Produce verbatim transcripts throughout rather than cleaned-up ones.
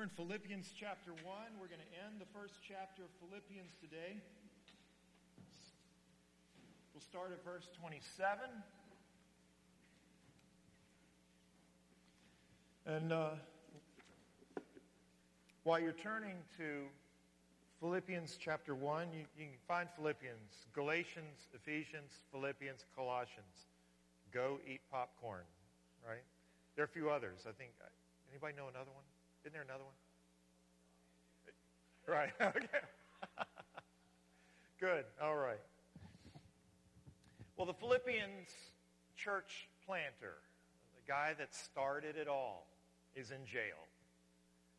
We're in Philippians chapter one. We're going to end the first chapter of Philippians today. We'll start at verse twenty-seven. And uh, while you're turning to Philippians chapter one, you, you can find Philippians, Galatians, Ephesians, Philippians, Colossians. Go eat popcorn, right? There are a few others. I think, anybody know another one? Isn't there another one? Right, okay. Good, all right. Well, the Philippians church planter, the guy that started it all, is in jail.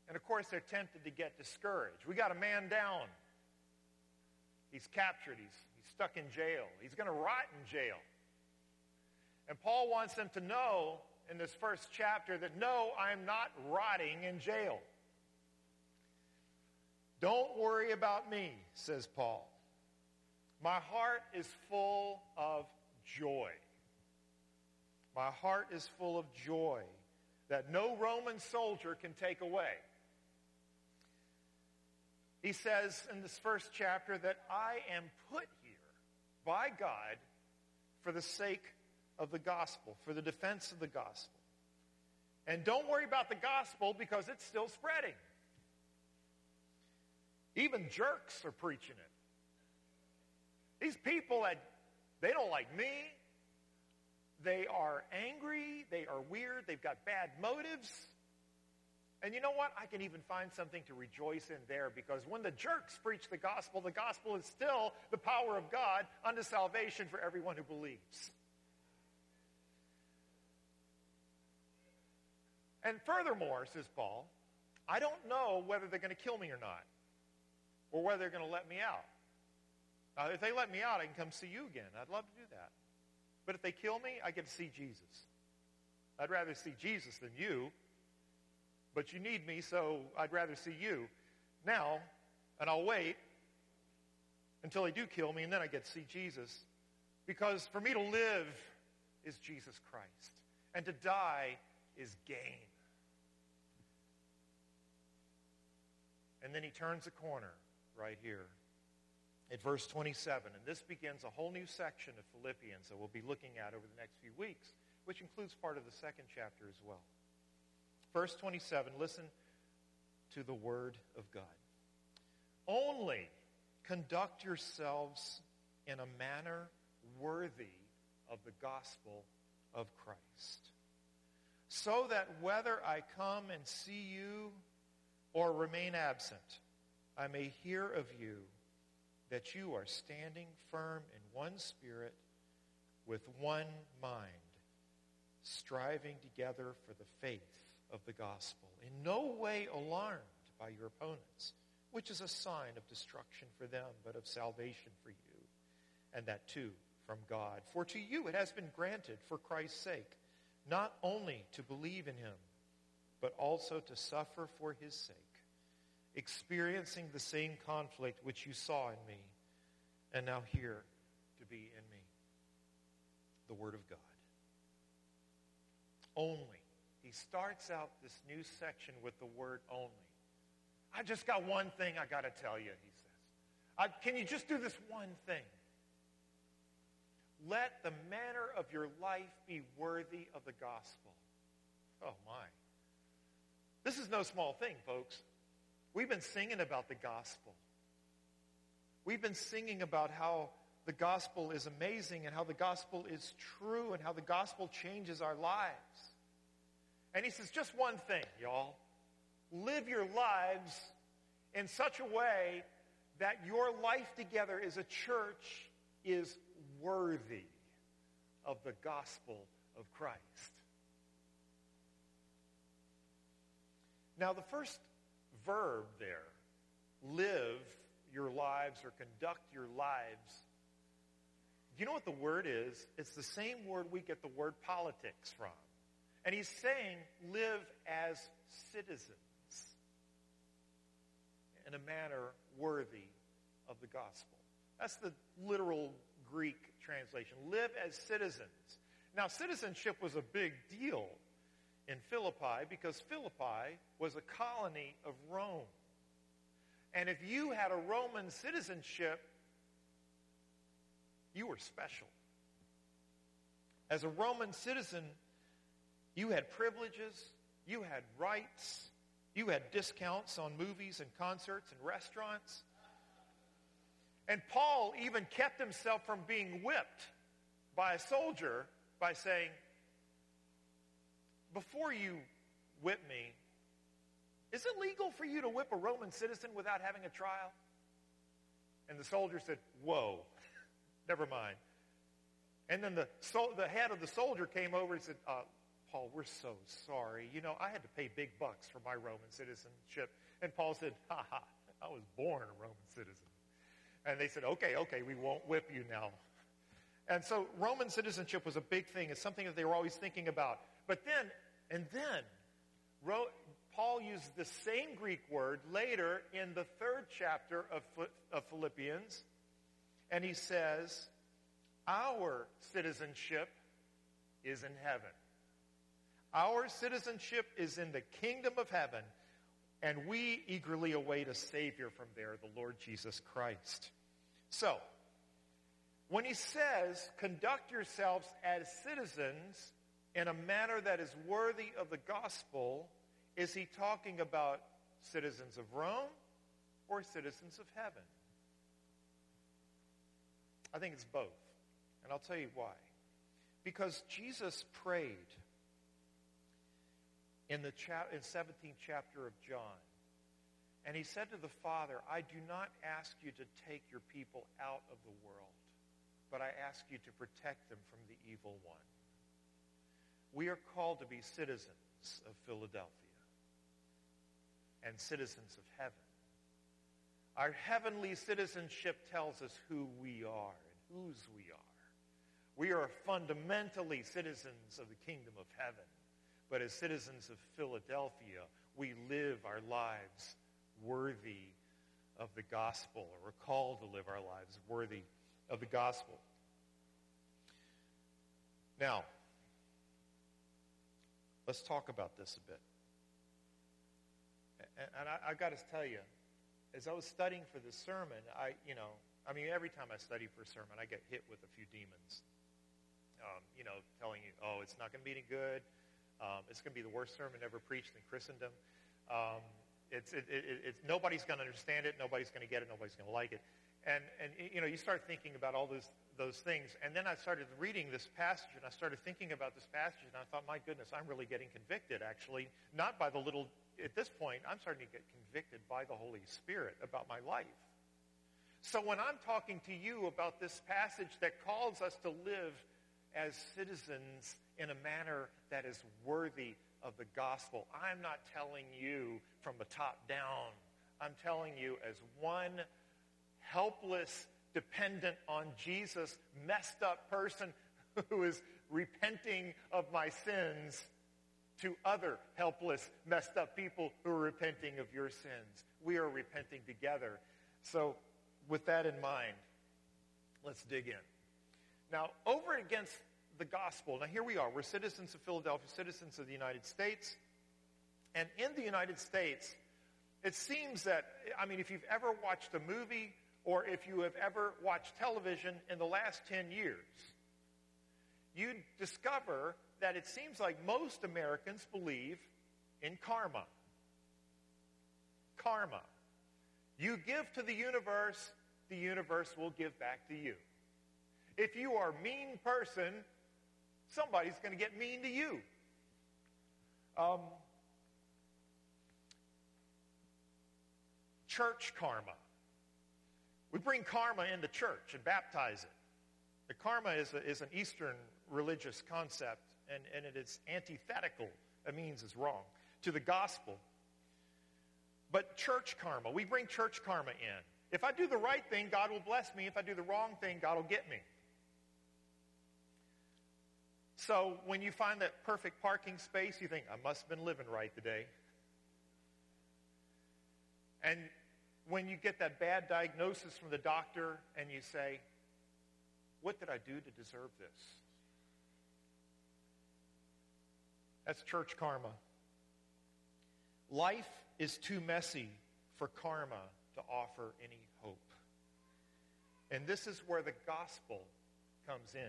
And of course, they're tempted to get discouraged. We got a man down. He's captured. He's, he's stuck in jail. He's going to rot in jail. And Paul wants them to know in this first chapter that, no, I'm not rotting in jail. Don't worry about me, says Paul. My heart is full of joy. My heart is full of joy that no Roman soldier can take away. He says in this first chapter that I am put here by God for the sake of the gospel, for the defense of the gospel. And don't worry about the gospel because it's still spreading. Even jerks are preaching it. These people, that they don't like me. They are angry. They are weird. They've got bad motives. And you know what? I can even find something to rejoice in there, because when the jerks preach the gospel, the gospel is still the power of God unto salvation for everyone who believes. And furthermore, says Paul, I don't know whether they're going to kill me or not, or whether they're going to let me out. Now, if they let me out, I can come see you again. I'd love to do that. But if they kill me, I get to see Jesus. I'd rather see Jesus than you, but you need me, so I'd rather see you now, and I'll wait until they do kill me, and then I get to see Jesus. Because for me to live is Jesus Christ, and to die is gain. And then he turns a corner right here at verse twenty-seven, and this begins a whole new section of Philippians that we'll be looking at over the next few weeks, which includes part of the second chapter as well. Verse twenty-seven, listen to the word of God. Only conduct yourselves in a manner worthy of the gospel of Christ, so that whether I come and see you or remain absent, I may hear of you that you are standing firm in one spirit, with one mind, striving together for the faith of the gospel, in no way alarmed by your opponents, which is a sign of destruction for them, but of salvation for you, and that too from God. For to you it has been granted, for Christ's sake, not only to believe in him, but also to suffer for his sake, experiencing the same conflict which you saw in me, and now here to be in me. The word of God. Only. He starts out this new section with the word only. I just got one thing I got to tell you, he says. I, can you just do this one thing? Let the manner of your life be worthy of the gospel. Oh, my. This is no small thing, folks. We've been singing about the gospel. We've been singing about how the gospel is amazing and how the gospel is true and how the gospel changes our lives. And he says, just one thing, y'all. Live your lives in such a way that your life together as a church is worthy of the gospel of Christ. Now, the first verb there, live your lives or conduct your lives, you know what the word is? It's the same word we get the word politics from. And he's saying live as citizens in a manner worthy of the gospel. That's the literal Greek translation. Live as citizens. Now, citizenship was a big deal in Philippi because Philippi was a colony of Rome. And if you had a Roman citizenship, you were special. As a Roman citizen, you had privileges, you had rights, you had discounts on movies and concerts and restaurants. And Paul even kept himself from being whipped by a soldier by saying, before you whip me, is it legal for you to whip a Roman citizen without having a trial? And the soldier said, whoa, never mind. And then the, so, the head of the soldier came over and said, uh, Paul, we're so sorry. You know, I had to pay big bucks for my Roman citizenship. And Paul said, ha ha, I was born a Roman citizen. And they said, okay, okay, we won't whip you now. And so Roman citizenship was a big thing. It's something that they were always thinking about. But then, and then, Ro- Paul used the same Greek word later in the third chapter of, of Philippians. And he says, our citizenship is in heaven. Our citizenship is in the kingdom of heaven, and we eagerly await a Savior from there, the Lord Jesus Christ. So, when he says, conduct yourselves as citizens in a manner that is worthy of the gospel, is he talking about citizens of Rome or citizens of heaven? I think it's both, and I'll tell you why. Because Jesus prayed in the cha- in seventeenth chapter of John, and he said to the Father, I do not ask you to take your people out of the world, but I ask you to protect them from the evil one. We are called to be citizens of Philadelphia and citizens of heaven. Our heavenly citizenship tells us who we are and whose we are. We are fundamentally citizens of the kingdom of heaven, but as citizens of Philadelphia, we live our lives worthy of the gospel, or we're called to live our lives worthy of the gospel. Now, let's talk about this a bit. And, and I, I got to tell you, as I was studying for this sermon, I, you know, I mean, every time I study for a sermon, I get hit with a few demons, um, you know, telling you, oh, it's not going to be any good. Um, it's going to be the worst sermon ever preached in Christendom. Um, it's, it, it, it's nobody's going to understand it. Nobody's going to get it. Nobody's going to like it. And, and you know, you start thinking about all those those things. And then I started reading this passage, and I started thinking about this passage, and I thought, my goodness, I'm really getting convicted, actually. Not by the little, at this point, I'm starting to get convicted by the Holy Spirit about my life. So when I'm talking to you about this passage that calls us to live as citizens in a manner that is worthy of the gospel, I'm not telling you from the top down. I'm telling you as one helpless, dependent on Jesus, messed up person who is repenting of my sins to other helpless, messed up people who are repenting of your sins. We are repenting together. So with that in mind, let's dig in. Now, over against the gospel, now here we are. We're citizens of Philadelphia, citizens of the United States. And in the United States, it seems that, I mean, if you've ever watched a movie or if you have ever watched television in the last ten years, you discover that it seems like most Americans believe in karma. Karma. You give to the universe, the universe will give back to you. If you are a mean person, somebody's going to get mean to you. Um, church karma. We bring karma into church and baptize it. The karma is, a, is an Eastern religious concept, and, and it is antithetical. It means it's wrong to the gospel. But church karma, we bring church karma in. If I do the right thing, God will bless me. If I do the wrong thing, God will get me. So when you find that perfect parking space, you think, I must have been living right today. And when you get that bad diagnosis from the doctor and you say, what did I do to deserve this? That's church karma. Life is too messy for karma to offer any hope. And this is where the gospel comes in.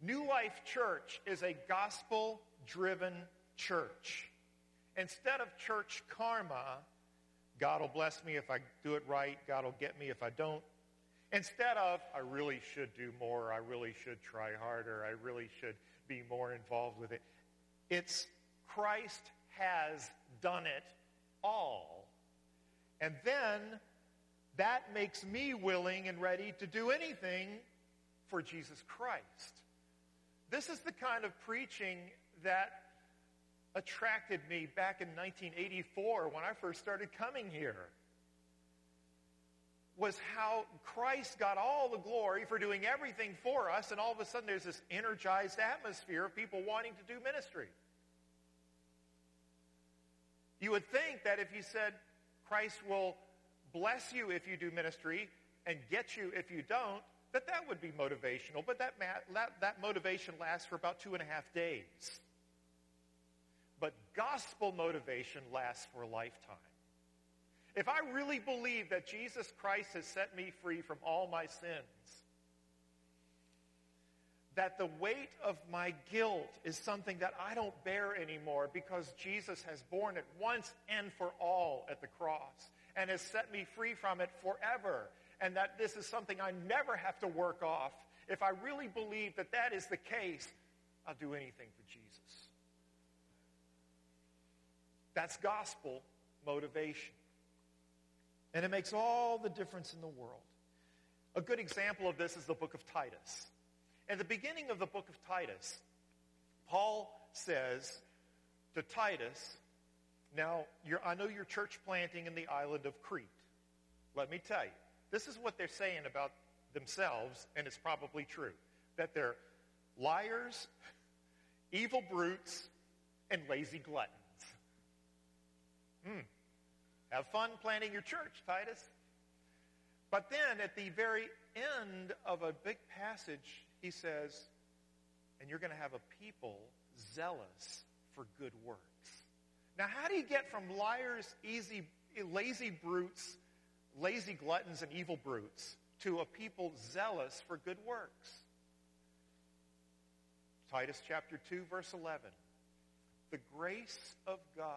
New Life Church is a gospel-driven church. Instead of church karma, God will bless me if I do it right, God will get me if I don't. Instead of, I really should do more, I really should try harder, I really should be more involved with it. It's Christ has done it all. And then that makes me willing and ready to do anything for Jesus Christ. This is the kind of preaching that attracted me back in nineteen eighty-four when I first started coming here, was how Christ got all the glory for doing everything for us, and all of a sudden there's this energized atmosphere of people wanting to do ministry. You would think that if you said, Christ will bless you if you do ministry and get you if you don't, that that would be motivational, but that, that, that motivation lasts for about two and a half days. But gospel motivation lasts for a lifetime. If I really believe that Jesus Christ has set me free from all my sins, that the weight of my guilt is something that I don't bear anymore because Jesus has borne it once and for all at the cross and has set me free from it forever, and that this is something I never have to work off. If I really believe that that is the case, I'll do anything for Jesus. That's gospel motivation. And it makes all the difference in the world. A good example of this is the book of Titus. At the beginning of the book of Titus, Paul says to Titus, now, you're, I know you're church planting in the island of Crete. Let me tell you, this is what they're saying about themselves, and it's probably true, that they're liars, evil brutes, and lazy gluttons. Hmm. Have fun planting your church, Titus. But then at the very end of a big passage, he says, and you're going to have a people zealous for good works. Now, how do you get from liars, easy, lazy brutes, lazy gluttons, and evil brutes to a people zealous for good works? Titus chapter two, verse eleven. The grace of God,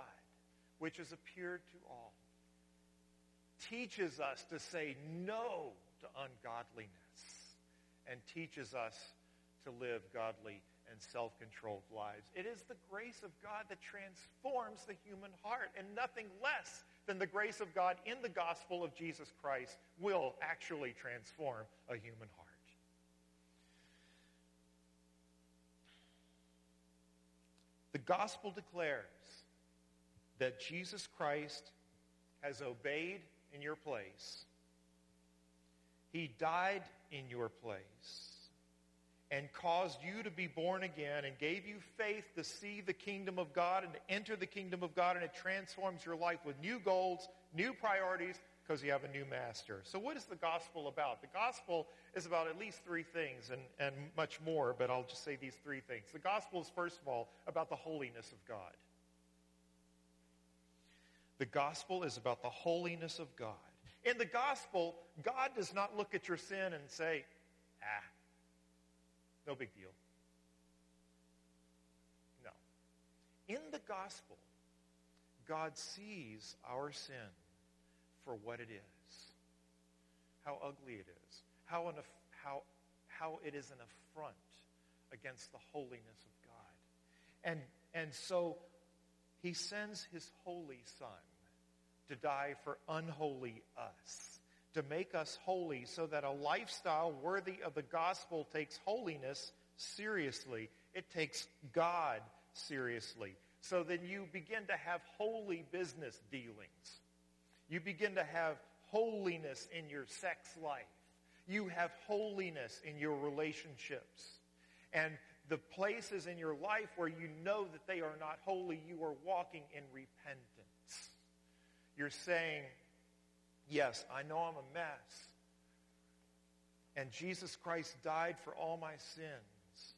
which has appeared to all, teaches us to say no to ungodliness and teaches us to live godly and self-controlled lives. It is the grace of God that transforms the human heart, and nothing less than the grace of God in the gospel of Jesus Christ will actually transform a human heart. The gospel declares that Jesus Christ has obeyed in your place. He died in your place and caused you to be born again and gave you faith to see the kingdom of God and to enter the kingdom of God, and it transforms your life with new goals, new priorities, because you have a new master. So what is the gospel about? The gospel is about at least three things and, and much more, but I'll just say these three things. The gospel is, first of all, about the holiness of God. The gospel is about the holiness of God. In the gospel, God does not look at your sin and say, ah, no big deal. No. In the gospel, God sees our sin for what it is, how ugly it is, how, an, how, how it is an affront against the holiness of God. And, and so He sends His holy Son to die for unholy us, to make us holy so that a lifestyle worthy of the gospel takes holiness seriously. It takes God seriously. So then you begin to have holy business dealings. You begin to have holiness in your sex life. You have holiness in your relationships. And the places in your life where you know that they are not holy, you are walking in repentance. You're saying, yes, I know I'm a mess, and Jesus Christ died for all my sins,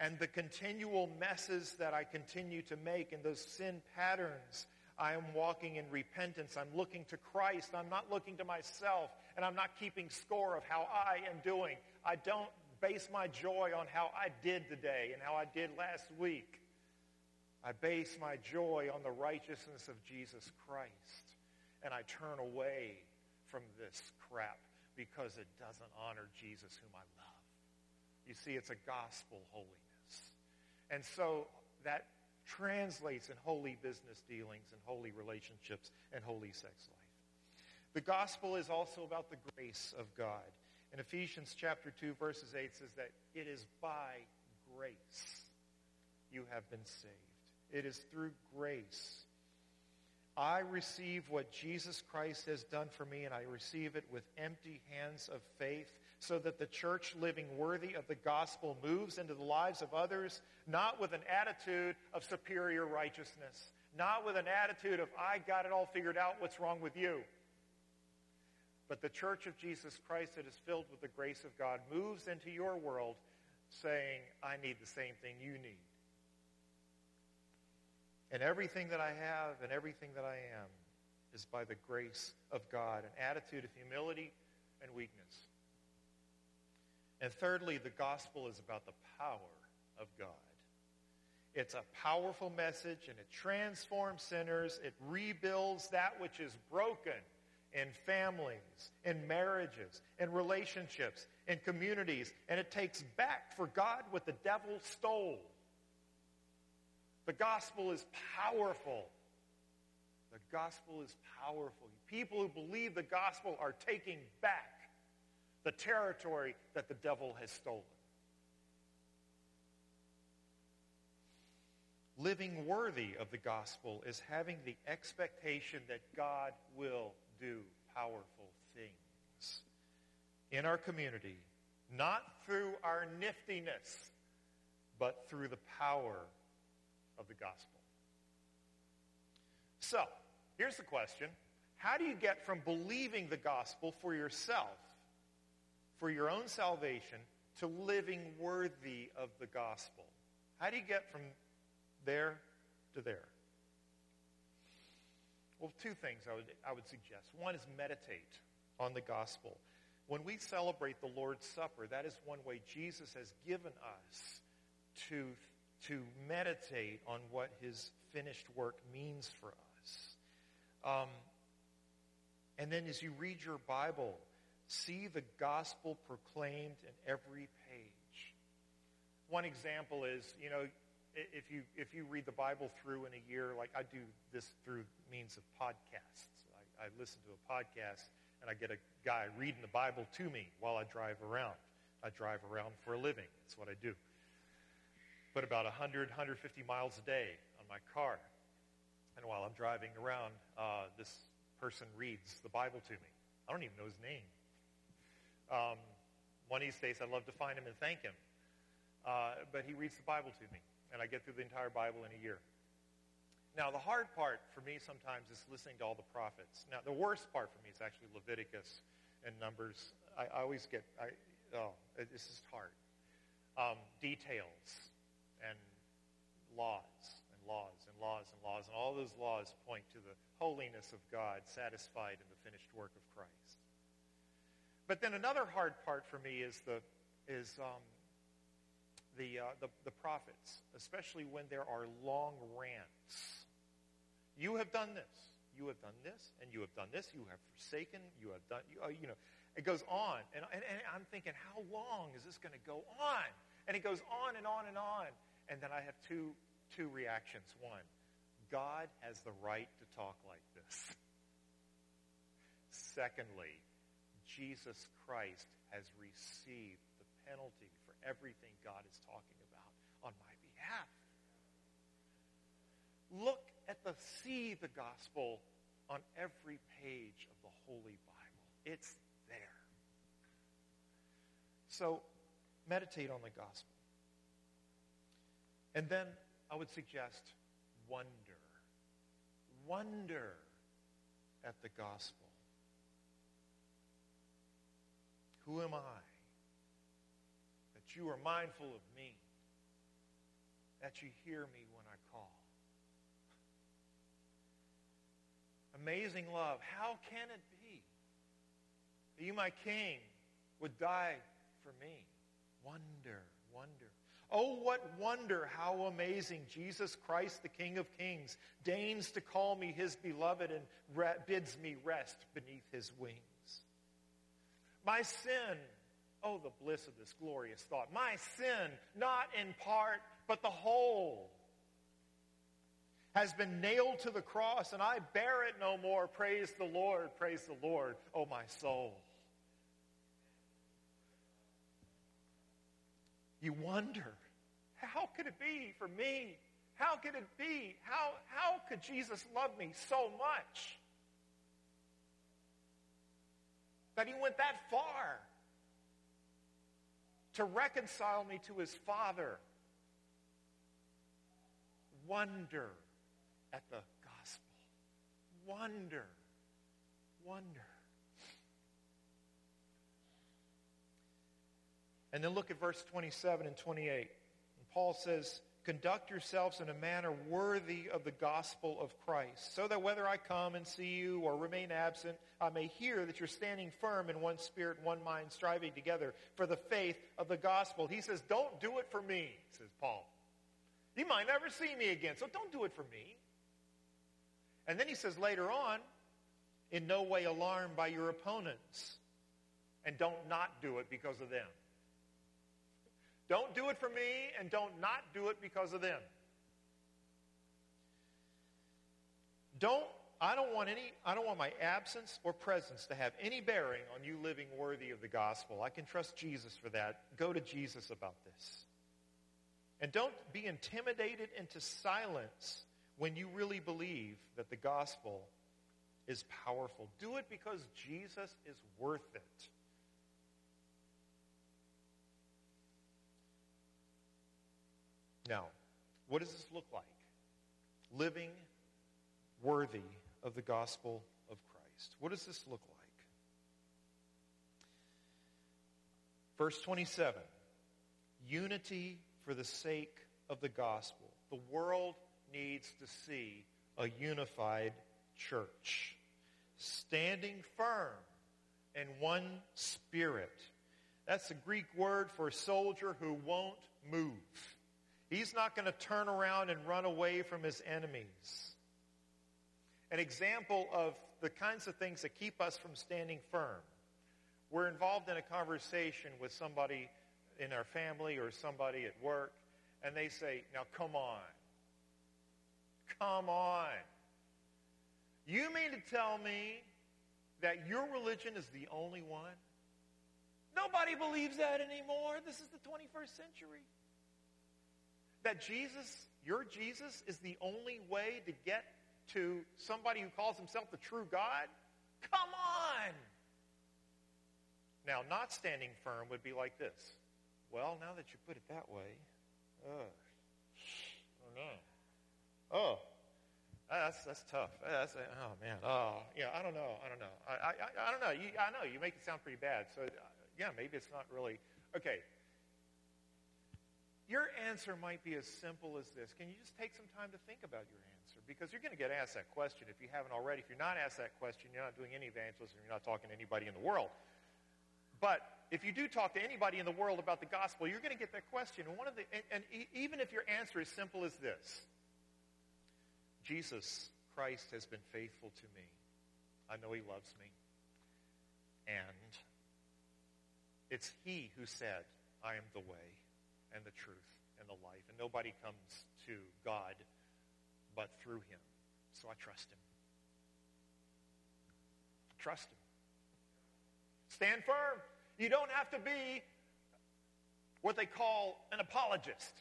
and the continual messes that I continue to make and those sin patterns, I am walking in repentance. I'm looking to Christ. I'm not looking to myself, and I'm not keeping score of how I am doing. I don't base my joy on how I did today and how I did last week. I base my joy on the righteousness of Jesus Christ, and I turn away from this crap because it doesn't honor Jesus, whom I love. You see, it's a gospel holiness. And so that translates in holy business dealings and holy relationships and holy sex life. The gospel is also about the grace of God. In Ephesians chapter two, verses eight says that it is by grace you have been saved. It is through grace. I receive what Jesus Christ has done for me, and I receive it with empty hands of faith, so that the church living worthy of the gospel moves into the lives of others, not with an attitude of superior righteousness, not with an attitude of, I got it all figured out, what's wrong with you? But the church of Jesus Christ that is filled with the grace of God moves into your world saying, I need the same thing you need. And everything that I have and everything that I am is by the grace of God, an attitude of humility and weakness. And thirdly, the gospel is about the power of God. It's a powerful message, and it transforms sinners. It rebuilds that which is broken in families, in marriages, in relationships, in communities. And it takes back for God what the devil stole. The gospel is powerful. The gospel is powerful. People who believe the gospel are taking back the territory that the devil has stolen. Living worthy of the gospel is having the expectation that God will do powerful things in our community, not through our niftiness, but through the power of the gospel. So, here's the question. How do you get from believing the gospel for yourself, for your own salvation, to living worthy of the gospel? How do you get from there to there? Well, two things I would, I would suggest. One is meditate on the gospel. When we celebrate the Lord's Supper, that is one way Jesus has given us to, to meditate on what his finished work means for us. Um, and then as you read your Bible, see the gospel proclaimed in every page. One example is, you know, if you if you read the Bible through in a year, like I do this through means of podcasts. I, I listen to a podcast, and I get a guy reading the Bible to me while I drive around. I drive around for a living. That's what I do. But about one hundred, one hundred fifty miles a day on my car. And while I'm driving around, uh, this person reads the Bible to me. I don't even know his name. Um, one of these days, I'd love to find him and thank him. Uh, but he reads the Bible to me, and I get through the entire Bible in a year. Now, the hard part for me sometimes is listening to all the prophets. Now, the worst part for me is actually Leviticus and Numbers. I, I always get, I, oh, this is hard. Um, details and laws and laws and laws and laws, and all those laws point to the holiness of God satisfied in the finished work of Christ. But then another hard part for me is the is um, the, uh, the the prophets, especially when there are long rants. You have done this, you have done this, and you have done this. You have forsaken. You have done. You, uh, you know, it goes on, and, and and I'm thinking, how long is this going to go on? And it goes on and on and on. And then I have two two reactions. One, God has the right to talk like this. Secondly, Jesus Christ has received the penalty for everything God is talking about on my behalf. Look at the, see the gospel on every page of the Holy Bible. It's there. So, meditate on the gospel. And then I would suggest wonder. Wonder at the gospel. Who am I that you are mindful of me? that you hear me when I call. Amazing love. How can it be that you, my King, would die for me? Wonder, wonder. Oh, what wonder how amazing Jesus Christ, the King of Kings, deigns to call me his beloved and re- bids me rest beneath his wings. My sin, oh, the bliss of this glorious thought. My sin, not in part, but the whole, has been nailed to the cross, and I bear it no more. Praise the Lord, praise the Lord, oh, my soul. You wonder, how could it be for me? How could it be? How, how could Jesus love me so much that he went that far to reconcile me to his Father? Wonder at the gospel. Wonder, wonder. And then look at verse twenty-seven and twenty-eight. And Paul says, conduct yourselves in a manner worthy of the gospel of Christ, so that whether I come and see you or remain absent, I may hear that you're standing firm in one spirit, one mind, striving together for the faith of the gospel. He says, don't do it for me, says Paul. You might never see me again, so don't do it for me. And then he says later on, in no way alarmed by your opponents, and don't not do it because of them. Don't do it for me, and don't not do it because of them. Don't, I don't want any, I don't want my absence or presence to have any bearing on you living worthy of the gospel. I can trust Jesus for that. Go to Jesus about this. And don't be intimidated into silence when you really believe that the gospel is powerful. Do it because Jesus is worth it. Now, what does this look like? Living worthy of the gospel of Christ. What does this look like? Verse twenty-seven, unity for the sake of the gospel. The world needs to see a unified church, standing firm in one spirit. That's the Greek word for a soldier who won't move. He's not going to turn around and run away from his enemies. An example of the kinds of things that keep us from standing firm. We're involved in a conversation with somebody in our family or somebody at work, and they say, now come on. Come on. You mean to tell me that your religion is the only one? Nobody believes that anymore. This is the twenty-first century. That Jesus, your Jesus, is the only way to get to somebody who calls himself the true God? Come on! Now, not standing firm would be like this. Well, now that you put it that way, oh, oh no, oh, that's that's tough. That's oh man, oh yeah, I don't know, I don't know, I I, I don't know. You, I know you make it sound pretty bad. So yeah, maybe it's not really okay. Your answer might be as simple as this. Can you just take some time to think about your answer? Because you're going to get asked that question if you haven't already. If you're not asked that question, you're not doing any evangelism. You're not talking to anybody in the world. But if you do talk to anybody in the world about the gospel, you're going to get that question. And, one of the, and, and even if your answer is simple as this, Jesus Christ has been faithful to me. I know he loves me. And it's he who said, I am the way and the truth and the life, and nobody comes to God but through him. So I trust him. Trust him. Stand firm. You don't have to be what they call an apologist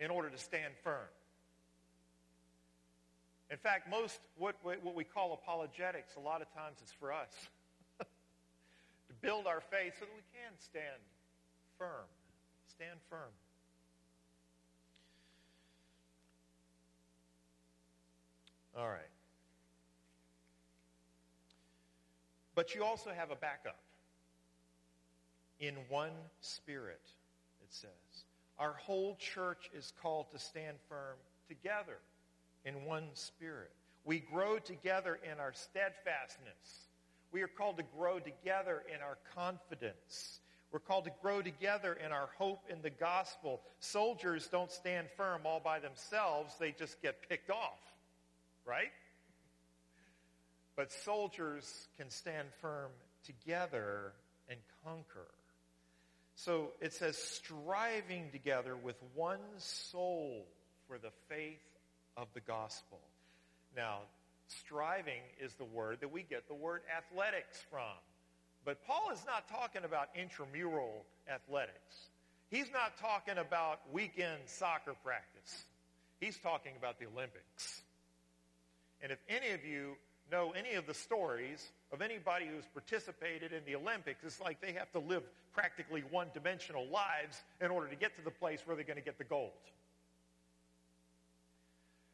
in order to stand firm. In fact, most what what we call apologetics, a lot of times it's for us to build our faith so that we can stand firm. Stand firm. All right. But you also have a backup. In one spirit, it says. Our whole church is called to stand firm together in one spirit. We grow together in our steadfastness. We are called to grow together in our confidence. We're called to grow together in our hope in the gospel. Soldiers don't stand firm all by themselves. They just get picked off, right? But soldiers can stand firm together and conquer. So it says, striving together with one soul for the faith of the gospel. Now, striving is the word that we get the word athletics from. But Paul is not talking about intramural athletics. He's not talking about weekend soccer practice. He's talking about the Olympics. And if any of you know any of the stories of anybody who's participated in the Olympics, it's like they have to live practically one-dimensional lives in order to get to the place where they're going to get the gold.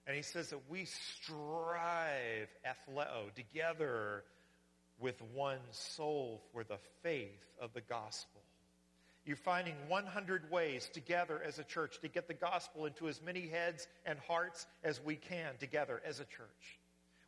And he says that we strive athleo together with one soul for the faith of the gospel. You're finding one hundred ways together as a church to get the gospel into as many heads and hearts as we can together as a church.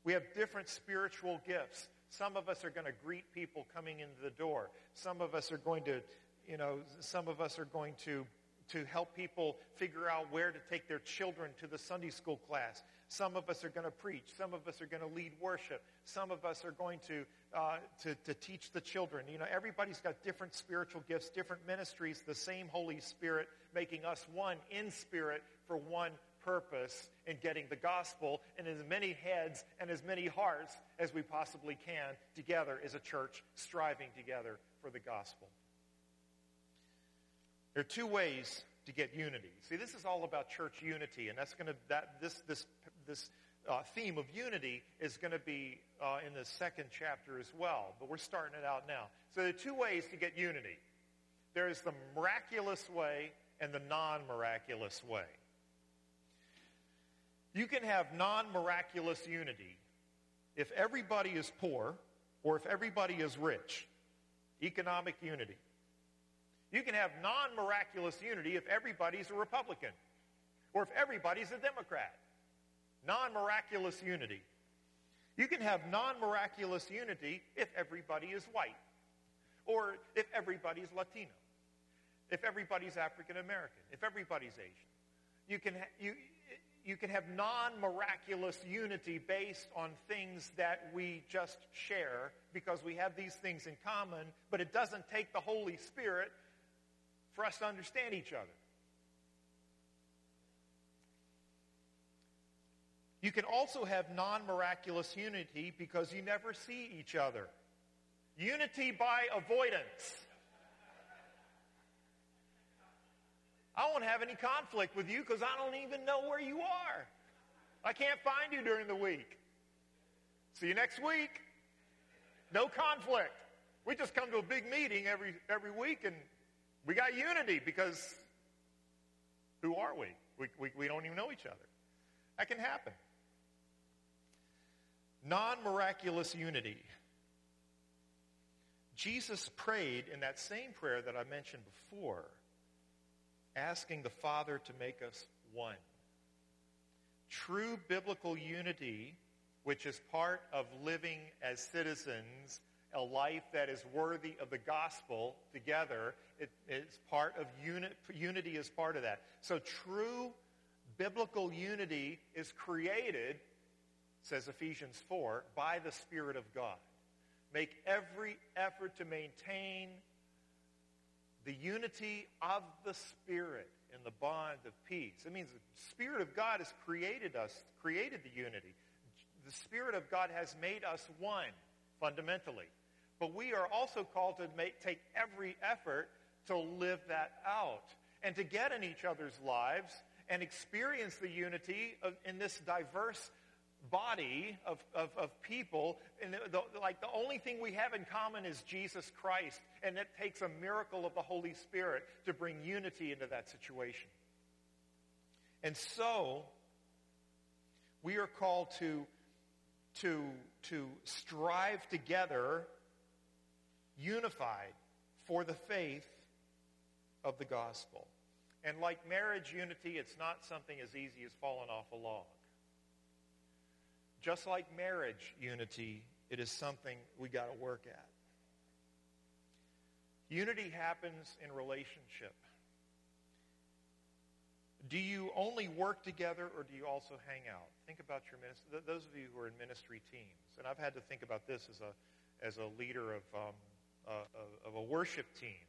We have different spiritual gifts. Some of us are going to greet people coming into the door. Some of us are going to, you know, some of us are going to to help people figure out where to take their children to the Sunday school class. Some of us are going to preach. Some of us are going to lead worship. Some of us are going to, uh, to to teach the children. You know, everybody's got different spiritual gifts, different ministries, the same Holy Spirit making us one in spirit for one purpose in getting the gospel in as many heads and as many hearts as we possibly can together as a church, striving together for the gospel. There are two ways to get unity. See, this is all about church unity, and that's going to that this this this uh, theme of unity is going to be uh, in the second chapter as well. But we're starting it out now. So there are two ways to get unity. There is the miraculous way and the non-miraculous way. You can have non-miraculous unity if everybody is poor or if everybody is rich. Economic unity. You can have non-miraculous unity if everybody's a Republican or if everybody's a Democrat. Non-miraculous unity. You can have non-miraculous unity if everybody is white or if everybody's Latino, if everybody's African American, if everybody's Asian. You can ha- you you can have non-miraculous unity based on things that we just share because we have these things in common, but it doesn't take the Holy Spirit for us to understand each other. You can also have non-miraculous unity because you never see each other. Unity by avoidance. I won't have any conflict with you because I don't even know where you are. I can't find you during the week. See you next week. No conflict. We just come to a big meeting every every week and we got unity because who are we? We, we? we don't even know each other. That can happen. Non-miraculous unity. Jesus prayed in that same prayer that I mentioned before, asking the Father to make us one. True biblical unity, which is part of living as citizens, a life that is worthy of the gospel together, it is part of uni- unity is part of that. So true biblical unity is created, says Ephesians four, by the Spirit of God. Make every effort to maintain the unity of the Spirit in the bond of peace. It means the Spirit of God has created us, created the unity. The Spirit of God has made us one, fundamentally. But we are also called to make, take every effort to live that out and to get in each other's lives and experience the unity of, in this diverse body of, of, of people. And the, the, like the only thing we have in common is Jesus Christ, and it takes a miracle of the Holy Spirit to bring unity into that situation. And so we are called to to to strive together, unified, for the faith of the gospel. And like marriage unity, it's not something as easy as falling off a log. Just like marriage unity, it is something we got to work at. Unity happens in relationship. Do you only work together, or do you also hang out? Think about your ministry. Those of you who are in ministry teams, and I've had to think about this as a as a leader of um, uh, of a worship team.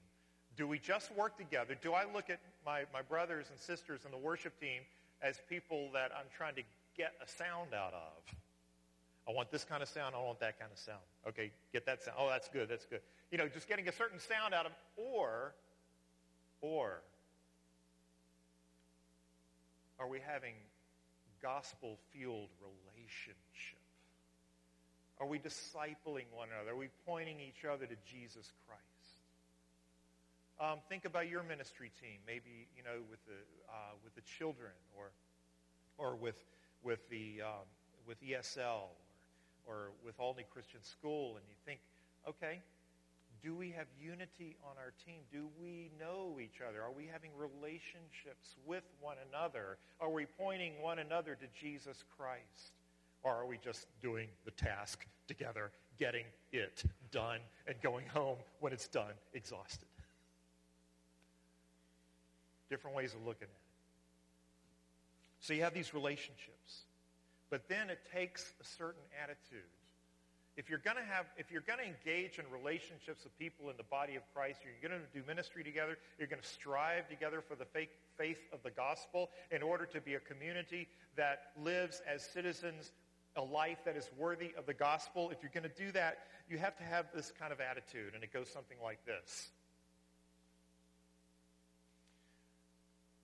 Do we just work together? Do I look at my, my brothers and sisters in the worship team as people that I'm trying to get a sound out of? I want this kind of sound. I want that kind of sound. Okay, get that sound. Oh, that's good. That's good. You know, just getting a certain sound out of, or, or, are we having gospel-fueled relationship? Are we discipling one another? Are we pointing each other to Jesus Christ? Um, think about your ministry team, maybe, you know, with the uh, with the children, or or with with the um, with E S L, or, or with All New Christian School, and you think, okay, do we have unity on our team? Do we know each other? Are we having relationships with one another? Are we pointing one another to Jesus Christ? Or are we just doing the task together, getting it done, and going home when it's done, exhausted? Different ways of looking at it. So you have these relationships. But then it takes a certain attitude. If you're going to have, if you're going to engage in relationships with people in the body of Christ, you're going to do ministry together, you're going to strive together for the faith, faith of the gospel in order to be a community that lives as citizens a life that is worthy of the gospel. If you're going to do that, you have to have this kind of attitude, and it goes something like this.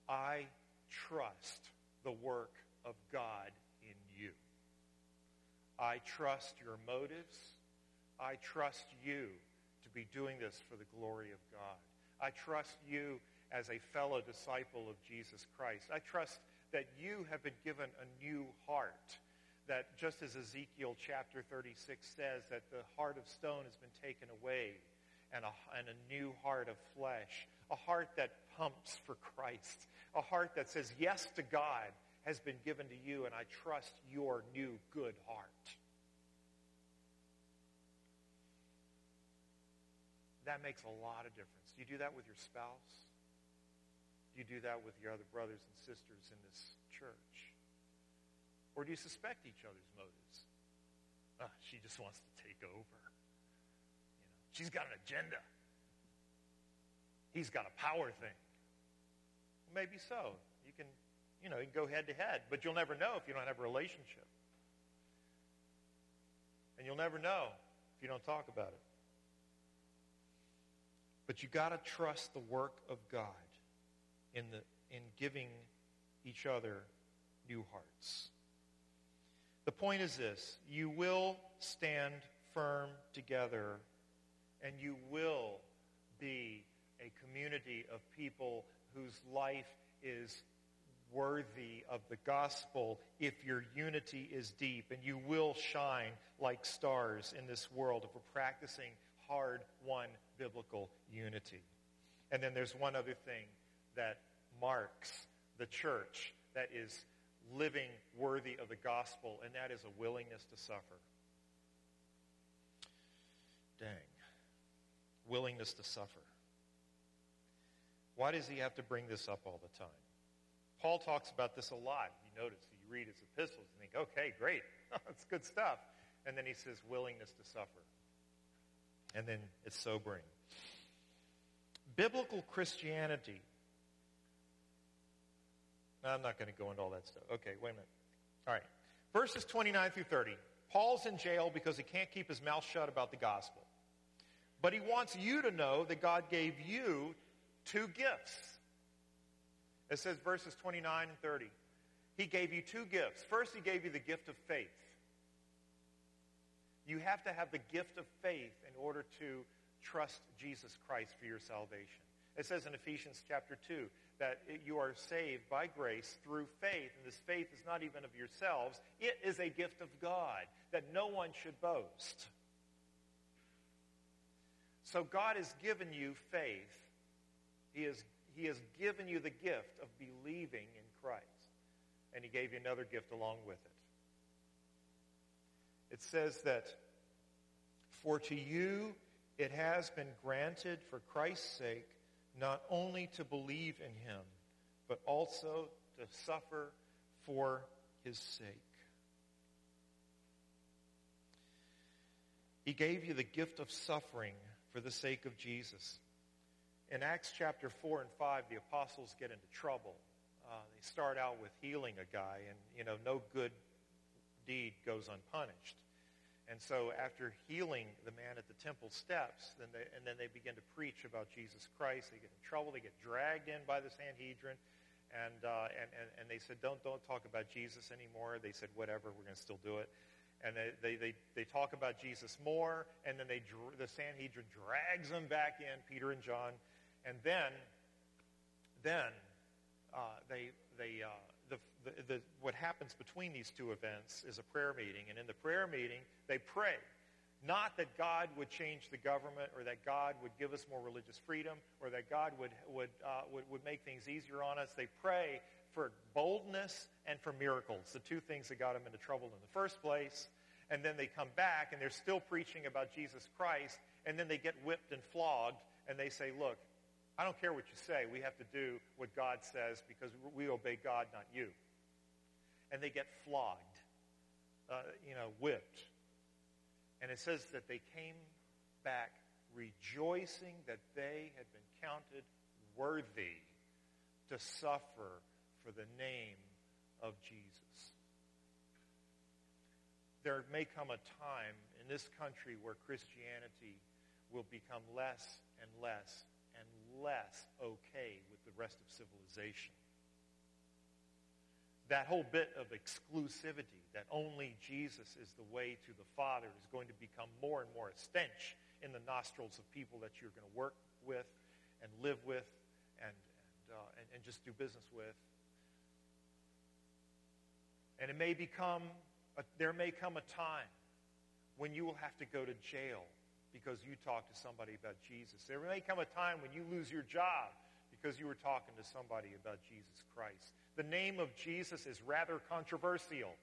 I trust the work of God in you. I trust your motives. I trust you to be doing this for the glory of God. I trust you as a fellow disciple of Jesus Christ. I trust that you have been given a new heart, that just as Ezekiel chapter thirty-six says, that the heart of stone has been taken away, and a, and a new heart of flesh, a heart that pumps for Christ, a heart that says yes to God has been given to you, and I trust your new good heart. That makes a lot of difference. Do you do that with your spouse? Do you do that with your other brothers and sisters in this church? Or do you suspect each other's motives? Ah, she just wants to take over. You know, she's got an agenda. He's got a power thing. Maybe so. You can, you know, you can go head to head, but you'll never know if you don't have a relationship. And you'll never know if you don't talk about it. But you got to trust the work of God in the in giving each other new hearts. The point is this: you will stand firm together, and you will be a community of people whose life is worthy of the gospel if your unity is deep. And you will shine like stars in this world if we're practicing hard-won biblical unity. And then there's one other thing that marks the church that is living worthy of the gospel, and that is a willingness to suffer. Dang. Willingness to suffer. Why does he have to bring this up all the time? Paul talks about this a lot. You notice, you read his epistles and think, okay, great, that's good stuff. And then he says, willingness to suffer. And then it's sobering. Biblical Christianity. No, I'm not going to go into all that stuff. Okay, wait a minute. All right. Verses twenty-nine through thirty. Paul's in jail because he can't keep his mouth shut about the gospel. But he wants you to know that God gave you two gifts. It says verses twenty-nine and thirty. He gave you two gifts. First, he gave you the gift of faith. You have to have the gift of faith in order to trust Jesus Christ for your salvation. It says in Ephesians chapter two that you are saved by grace through faith. And this faith is not even of yourselves. It is a gift of God that no one should boast. So God has given you faith. He has He has given you the gift of believing in Christ. And he gave you another gift along with it. It says that, for to you it has been granted for Christ's sake not only to believe in him, but also to suffer for his sake. He gave you the gift of suffering for the sake of Jesus. In Acts chapter four and five, the apostles get into trouble. Uh, they start out with healing a guy, and, you know, no good deed goes unpunished. And so after healing the man at the temple steps, then they, and then they begin to preach about Jesus Christ. They get in trouble. They get dragged in by the Sanhedrin. And, uh, and, and, and they said, don't, don't talk about Jesus anymore. They said, whatever, we're going to still do it. And they, they, they, they talk about Jesus more. And then they the Sanhedrin drags them back in, Peter and John. And then, then uh, they... they uh, The, the, what happens between these two events is a prayer meeting. And in the prayer meeting, they pray. Not that God would change the government, or that God would give us more religious freedom, or that God would, would, uh, would, would make things easier on us. They pray for boldness and for miracles, the two things that got them into trouble in the first place. And then they come back, and they're still preaching about Jesus Christ, and then they get whipped and flogged, and they say, look, I don't care what you say. We have to do what God says because we obey God, not you. And they get flogged, uh, you know, whipped. And it says that they came back rejoicing that they had been counted worthy to suffer for the name of Jesus. There may come a time in this country where Christianity will become less and less and less okay with the rest of civilization. That whole bit of exclusivity, that only Jesus is the way to the Father, is going to become more and more a stench in the nostrils of people that you're going to work with and live with and and, uh, and and just do business with. And it may become, a, there may come a time when you will have to go to jail because you talked to somebody about Jesus. There may come a time when you lose your job because you were talking to somebody about Jesus Christ. The name of Jesus is rather controversial.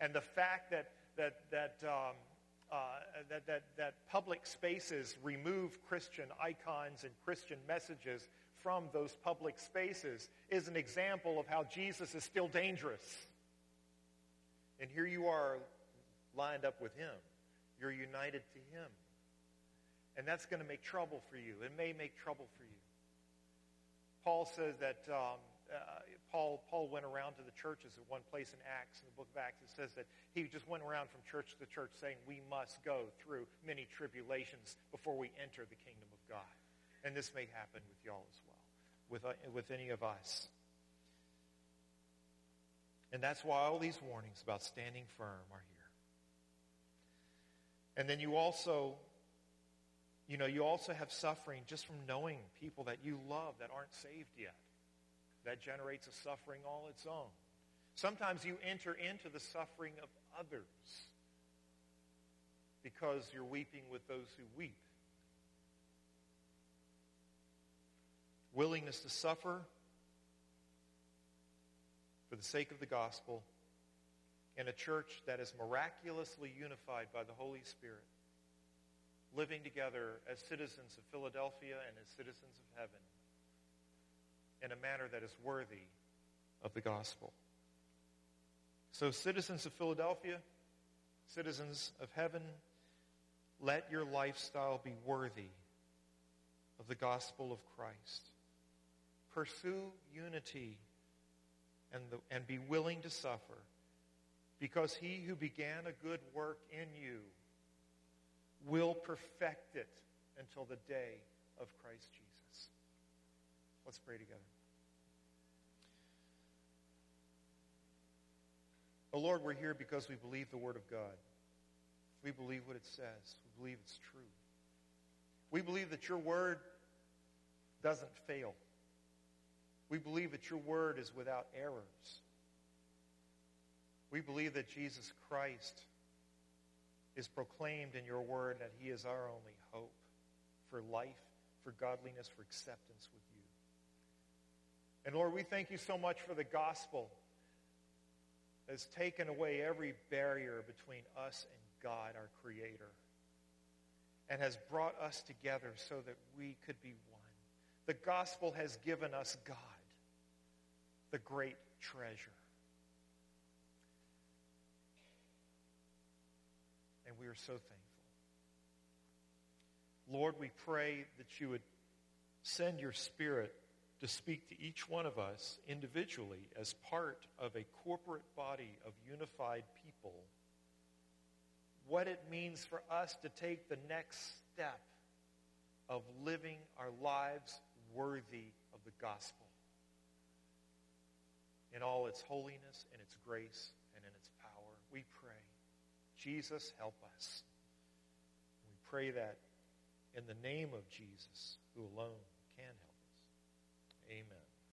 And the fact that that that um, uh, that, that that public spaces remove Christian icons and Christian messages from those public spaces is an example of how Jesus is still dangerous. And here you are lined up with him. You're united to him. And that's going to make trouble for you. It may make trouble for you. Paul says that... Um, Uh, Paul Paul went around to the churches at one place in Acts, in the book of Acts. It says that he just went around from church to church saying, we must go through many tribulations before we enter the kingdom of God. And this may happen with y'all as well, with, uh, with any of us. And that's why all these warnings about standing firm are here. And then you also, you know, you also have suffering just from knowing people that you love that aren't saved yet. That generates a suffering all its own. Sometimes you enter into the suffering of others because you're weeping with those who weep. Willingness to suffer for the sake of the gospel in a church that is miraculously unified by the Holy Spirit, living together as citizens of Philadelphia and as citizens of heaven, in a manner that is worthy of the gospel. So, citizens of Philadelphia, citizens of heaven, let your lifestyle be worthy of the gospel of Christ. Pursue unity and, the, and be willing to suffer, because he who began a good work in you will perfect it until the day of Christ Jesus. Let's pray together. Oh Lord, we're here because we believe the Word of God. We believe what it says. We believe it's true. We believe that your Word doesn't fail. We believe that your Word is without errors. We believe that Jesus Christ is proclaimed in your Word, that he is our only hope for life, for godliness, for acceptance with you. And Lord, we thank you so much for the gospel that has taken away every barrier between us and God, our Creator, and has brought us together so that we could be one. The gospel has given us God, the great treasure. And we are so thankful. Lord, we pray that you would send your Spirit to speak to each one of us individually as part of a corporate body of unified people, what it means for us to take the next step of living our lives worthy of the gospel in all its holiness and its grace and in its power. We pray. Jesus, help us. We pray that in the name of Jesus, who alone can help us. Amen.